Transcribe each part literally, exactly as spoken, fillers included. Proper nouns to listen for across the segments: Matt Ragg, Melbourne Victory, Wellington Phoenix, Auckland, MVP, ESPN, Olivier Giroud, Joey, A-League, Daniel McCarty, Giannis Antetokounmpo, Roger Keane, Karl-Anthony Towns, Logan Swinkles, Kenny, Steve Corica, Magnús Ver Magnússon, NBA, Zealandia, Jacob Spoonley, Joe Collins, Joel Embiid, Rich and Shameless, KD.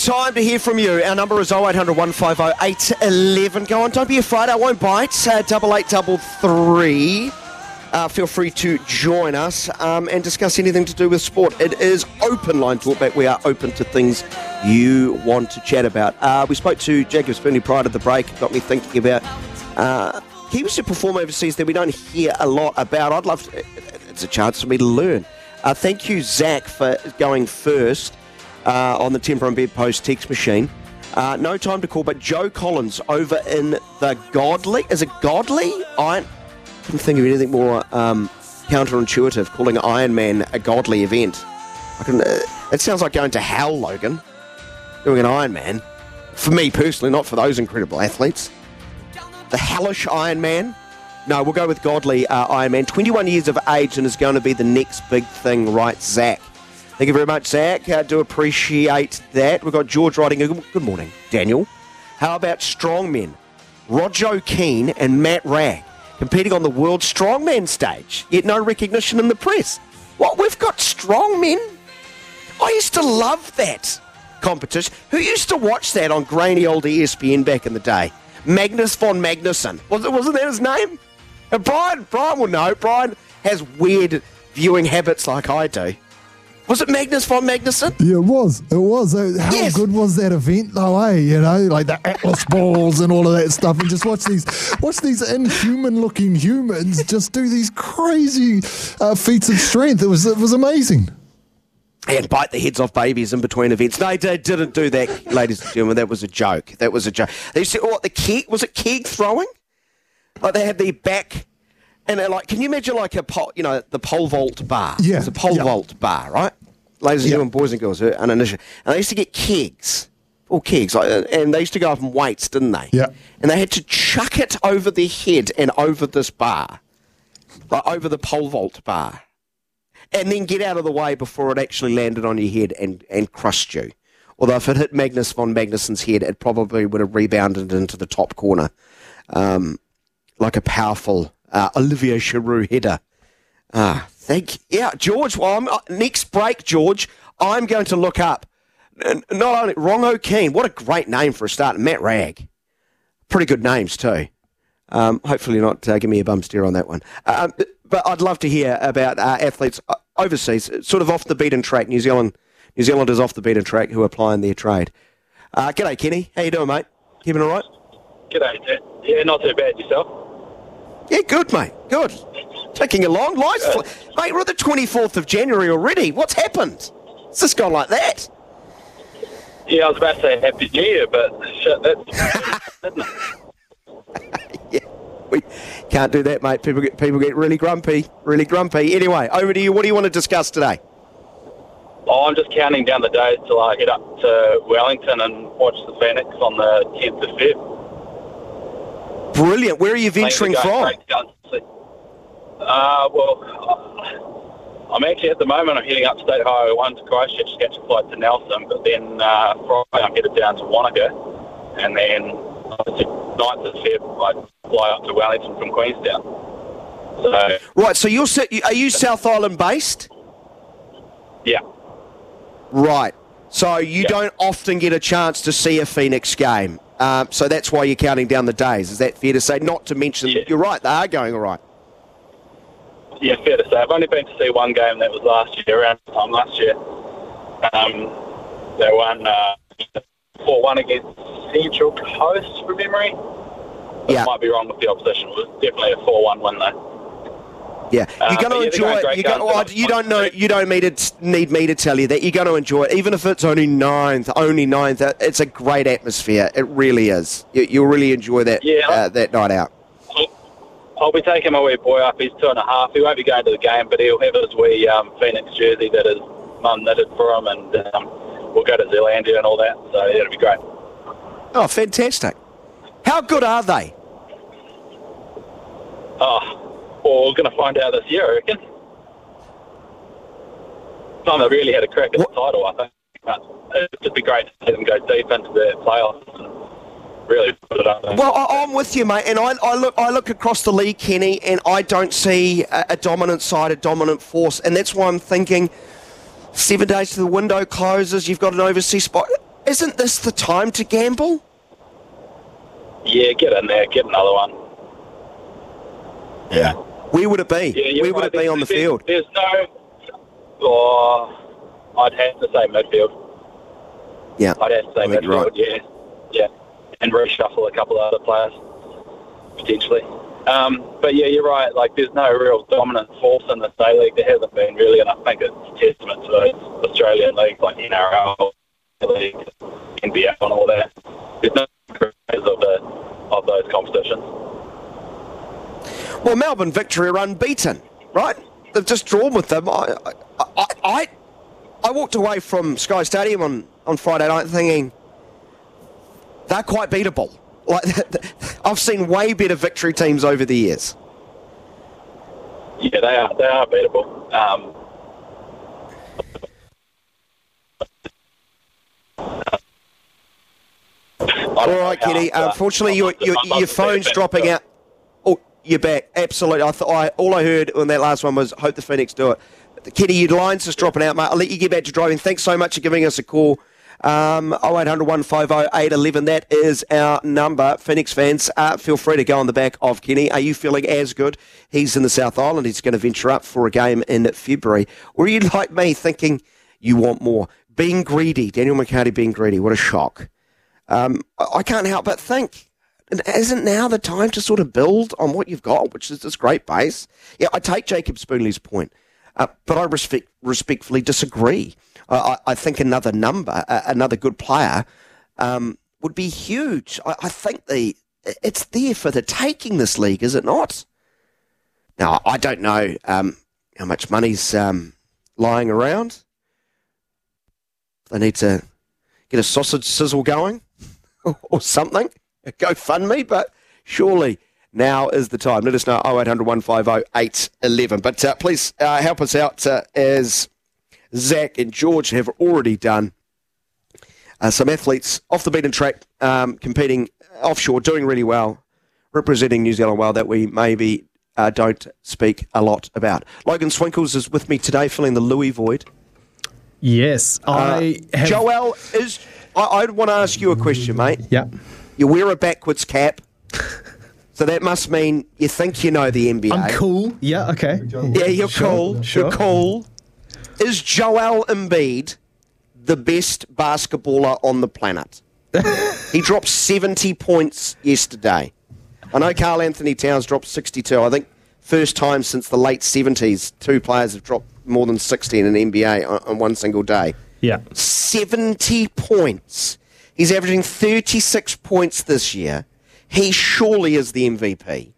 Time to hear from you. Our number is oh eight hundred, one five oh, eight one one. Go on, don't be afraid, I won't bite. Uh, double eight double three. Uh, feel free to join us um, and discuss anything to do with sport. It is open line talkback. We are open to things you want to chat about. Uh, we spoke to Jacob Spoonley prior to the break. Got me thinking about uh, he was to perform overseas that we don't hear a lot about. I'd love to, it's a chance for me to learn. Uh, thank you, Zach, for going first. Uh, on the Temper and Bed Post text machine. Uh, no time to call, but Joe Collins over in the Godly. Is it Godly? I couldn't think of anything more um, counterintuitive, calling Ironman a godly event. I can, uh, it sounds like going to hell, Logan, doing an Ironman. For me personally, not for those incredible athletes. The hellish Ironman. No, we'll go with Godly uh, Ironman. twenty-one years of age and is going to be the next big thing, right, Zach? Thank you very much, Zach. I do appreciate that. We've got George writing. Good morning, Daniel. How about strongmen? Roger Keane and Matt Ragg competing on the World Strongman stage, yet no recognition in the press. What? We've got strongmen? I used to love that competition. Who used to watch that on grainy old E S P N back in the day? Magnús Ver Magnússon. Was it, wasn't that his name? And Brian, Brian will know. Brian has weird viewing habits like I do. Was it Magnús Ver Magnússon? Yeah, it was. It was. How yes. good was that event, though, eh? You know, like the Atlas balls and all of that stuff. And just watch these watch these inhuman-looking humans just do these crazy uh, feats of strength. It was it was amazing. And bite the heads off babies in between events. No, they didn't do that, ladies and gentlemen. That was a joke. That was a joke. They said, oh, the keg? Was it keg throwing? Like they had their back... And like, can you imagine like a pole, you know, the pole vault bar? Yeah. It's a pole yeah. vault bar, right? Ladies and yeah. gentlemen, boys and girls, an initiative. And they used to get kegs, or kegs, like, and they used to go up in weights, didn't they? Yeah. And they had to chuck it over their head and over this bar, like over the pole vault bar, and then get out of the way before it actually landed on your head and, and crushed you. Although if it hit Magnus von Magnusson's head, it probably would have rebounded into the top corner, um, like a powerful... Uh, Olivier Giroud header. Ah, thank you. Yeah, George, well, I'm, uh, next break, George, I'm going to look up. N- not only Rongo Keane, what a great name for a start. Matt Ragg. Pretty good names too. Um, hopefully not uh, give me a bum steer on that one. Um, but I'd love to hear about uh, athletes overseas, sort of off the beaten track. New Zealand, New Zealanders off the beaten track who are applying their trade. Uh, g'day, Kenny. How you doing, mate? Keeping all right? G'day. Yeah, not too bad. Yourself? Yeah, good, mate. Good. Taking a long life. Fl- mate, we're at the twenty-fourth of January already. What's happened? It's just gone like that. Yeah, I was about to say Happy New Year, but shit, that's... didn't it? Yeah, we can't do that, mate. People get people get really grumpy, really grumpy. Anyway, over to you. What do you want to discuss today? Oh, I'm just counting down the days till I get up to Wellington and watch the Phoenix on the tenth of February. Brilliant. Where are you venturing from? Uh, well, I'm actually at the moment, I'm heading up State Highway one to Christchurch to catch a flight to Nelson, but then uh, Friday I'm headed down to Wanaka, and then obviously ninth of February I fly up to Wellington from Queenstown. So, right, so you're are you South Island based? Yeah. Right. So you yeah. don't often get a chance to see a Phoenix game. Um, so that's why you're counting down the days. Is that fair to say? Not to mention, yeah. you're right, they are going all right. Yeah, fair to say. I've only been to see one game. That was last year, around the time last year. Um, they won uh, four one against Central Coast, from memory. I yeah. might be wrong with the opposition. It was definitely a four one win, though. Yeah, you're going um, to enjoy it. You're gonna, well, you don't know. You don't need, it, need me to tell you that. You're going to enjoy it, even if it's only ninth. Only ninth. It's a great atmosphere. It really is. You, you'll really enjoy that. Yeah, uh, that night out. I'll be taking my wee boy up. He's two and a half. He won't be going to the game, but he'll have his wee um, Phoenix jersey that his mum knitted for him, and um, we'll go to Zealandia and all that. So it'll be great. Oh, fantastic! How good are they? Oh. Or we're going to find out this year, I reckon. Time they really had a crack at the title, I think. But it would be great to see them go deep into the playoffs and really put it up there. Well, I'm with you, mate. And I, I look I look across the league, Kenny, and I don't see a, a dominant side, a dominant force. And that's why I'm thinking seven days to the window closes, you've got an overseas spot. Isn't this the time to gamble? Yeah, get in there, get another one. Yeah. Where would it be? Yeah, Where right. would it be on the field? There's no... Oh, I'd have to say midfield. Yeah. I'd have to say midfield, right. yeah. Yeah. And reshuffle a couple of other players, potentially. Um, but, yeah, you're right. Like, there's no real dominant force in the A-League. There hasn't been, really, and I think it's a testament to those Australian leagues like N R L, League, N B L, and all that. There's no creators of, the, of those competitions. Well, Melbourne Victory are unbeaten, right? They've just drawn with them. I I, I, I walked away from Sky Stadium on, on Friday night thinking they're quite beatable. Like I've seen way better Victory teams over the years. Yeah, they are. They are beatable. Um, All right, Kenny. Unfortunately, your your, your phone's dropping out. You're back. Absolutely. I th- I, all I heard on that last one was, hope the Phoenix do it. Kenny, your line's just dropping out, mate. I'll let you get back to driving. Thanks so much for giving us a call. Um, oh eight hundred, one five oh, eight one one. That is our number. Phoenix fans, uh, feel free to go on the back of Kenny. Are you feeling as good? He's in the South Island. He's going to venture up for a game in February. Or are you like me thinking you want more? Being greedy. Daniel McCarty being greedy. What a shock. Um, I-, I can't help but think. And isn't now the time to sort of build on what you've got, which is this great base? Yeah, I take Jacob Spoonley's point, uh, but I respect, respectfully disagree. I, I think another number, uh, another good player, um, would be huge. I, I think the it's there for the taking, this league, is it not? Now, I don't know um, how much money's um, lying around. They need to get a sausage sizzle going or something. Go fund me, but surely now is the time. Let us know, oh eight hundred, one five oh, eight one one. But uh, please uh, help us out, uh, as Zach and George have already done. Uh, some athletes off the beaten track, um, competing offshore, doing really well, representing New Zealand well, that we maybe uh, don't speak a lot about. Logan Swinkles is with me today, filling the Louis void. Yes. I uh, have... Joel, is, I, I want to ask you a question, mate. Yeah. You wear a backwards cap, so that must mean you think you know the N B A. I'm cool. Yeah, okay. Yeah, you're sure, cool. Sure. You're cool. Is Joel Embiid the best basketballer on the planet? He dropped seventy points yesterday. I know Karl-Anthony Towns dropped sixty-two. I think first time since the late seventies, two players have dropped more than sixty in an N B A on, on one single day. Yeah. seventy points. He's averaging thirty-six points this year. He surely is the M V P,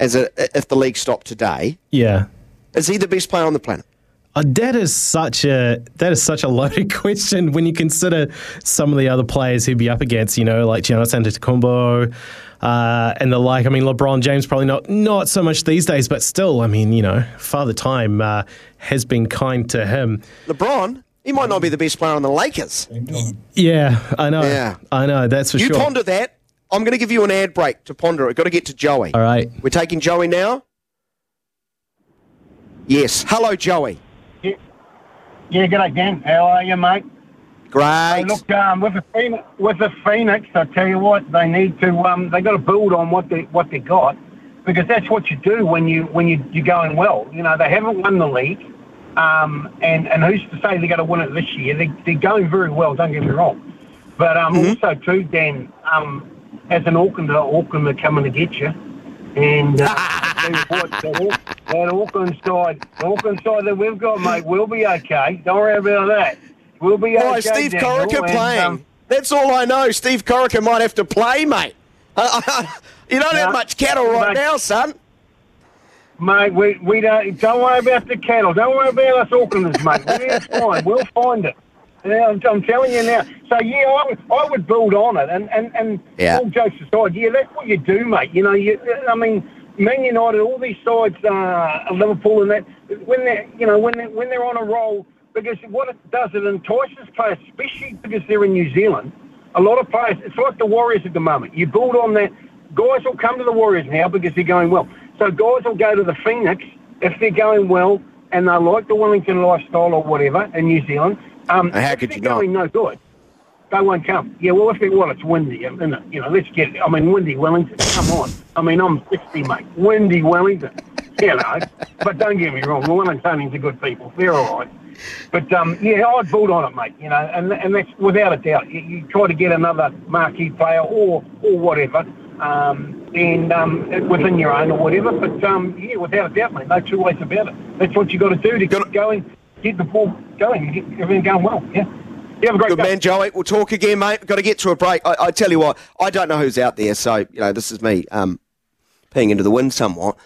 as a, if the league stopped today. Yeah. Is he the best player on the planet? Uh, that is such a that is such a loaded question when you consider some of the other players he'd be up against, you know, like Giannis Antetokounmpo uh, and the like. I mean, LeBron James probably not not so much these days, but still, I mean, you know, Father Time uh, has been kind to him. LeBron? He might not be the best player on the Lakers. Yeah, I know. Yeah. I know, that's for you sure. You ponder that. I'm going to give you an ad break to ponder it. We've got to get to Joey. All right. We're taking Joey now? Yes. Hello, Joey. Yeah. Yeah, g'day, Dan. How are you, mate? Great. So look, um, with the Phoenix, with the Phoenix, I tell you what, they need to. Um, they got to build on what they what they got, because that's what you do when you when you you're going well. You know, they haven't won the league, um, and and who's to say they're going to win it this year? They they're going very well. Don't get me wrong, but um, mm-hmm. also too, Dan, um, as an Aucklander, Auckland are coming to get you, and. Uh, What, that, that Auckland side, the Auckland side that we've got, mate, will be okay. Don't worry about that. We'll be oh, okay. Steve Corica playing. Um, That's all I know. Steve Corica might have to play, mate. You don't no, have much cattle right mate, now, son. Mate, we we don't. Don't worry about the cattle. Don't worry about us Aucklanders, mate. We're fine. We'll find it. I'm, I'm telling you now. So, yeah, I would, I would build on it. And, and, and yeah. all jokes aside, yeah, that's what you do, mate. You know, you. I mean... Man United, all these sides, uh, Liverpool, and that when they, you know, when they, when they're on a roll, because what it does, it entices players, especially because they're in New Zealand. A lot of players, it's like the Warriors at the moment. You build on that, guys will come to the Warriors now because they're going well. So guys will go to the Phoenix if they're going well and they like the Wellington lifestyle or whatever in New Zealand. Um, and how could you not? If they're going no good, they won't come. Yeah, well, if they want, it's windy, isn't it? You know, let's get it. I mean, windy Wellington, come on. I mean, I'm sixty, mate. Windy Wellington, you know. But don't get me wrong, the Wellingtonians are good people. They're all right. But, um, yeah, I'd build on it, mate, you know, and and that's without a doubt. You, you try to get another marquee player or or whatever, um, and um, within your own or whatever. But, um, yeah, without a doubt, mate, no two ways about it. That's what you got to do to get going, get the ball going, get everything going well, yeah. Have a great Good day. Man, Joey. We'll talk again, mate. Got to get to a break. I, I tell you what, I don't know who's out there, so you know this is me um, peeing into the wind somewhat.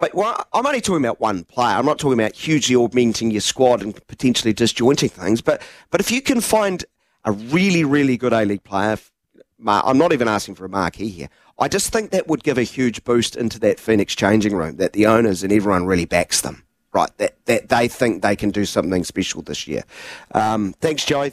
But well, I'm only talking about one player. I'm not talking about hugely augmenting your squad and potentially disjointing things. But but if you can find a really, really good A-League player, I'm not even asking for a marquee here. I just think that would give a huge boost into that Phoenix changing room, that the owners and everyone really backs them, right? That, that they think they can do something special this year. Um, thanks, Joey.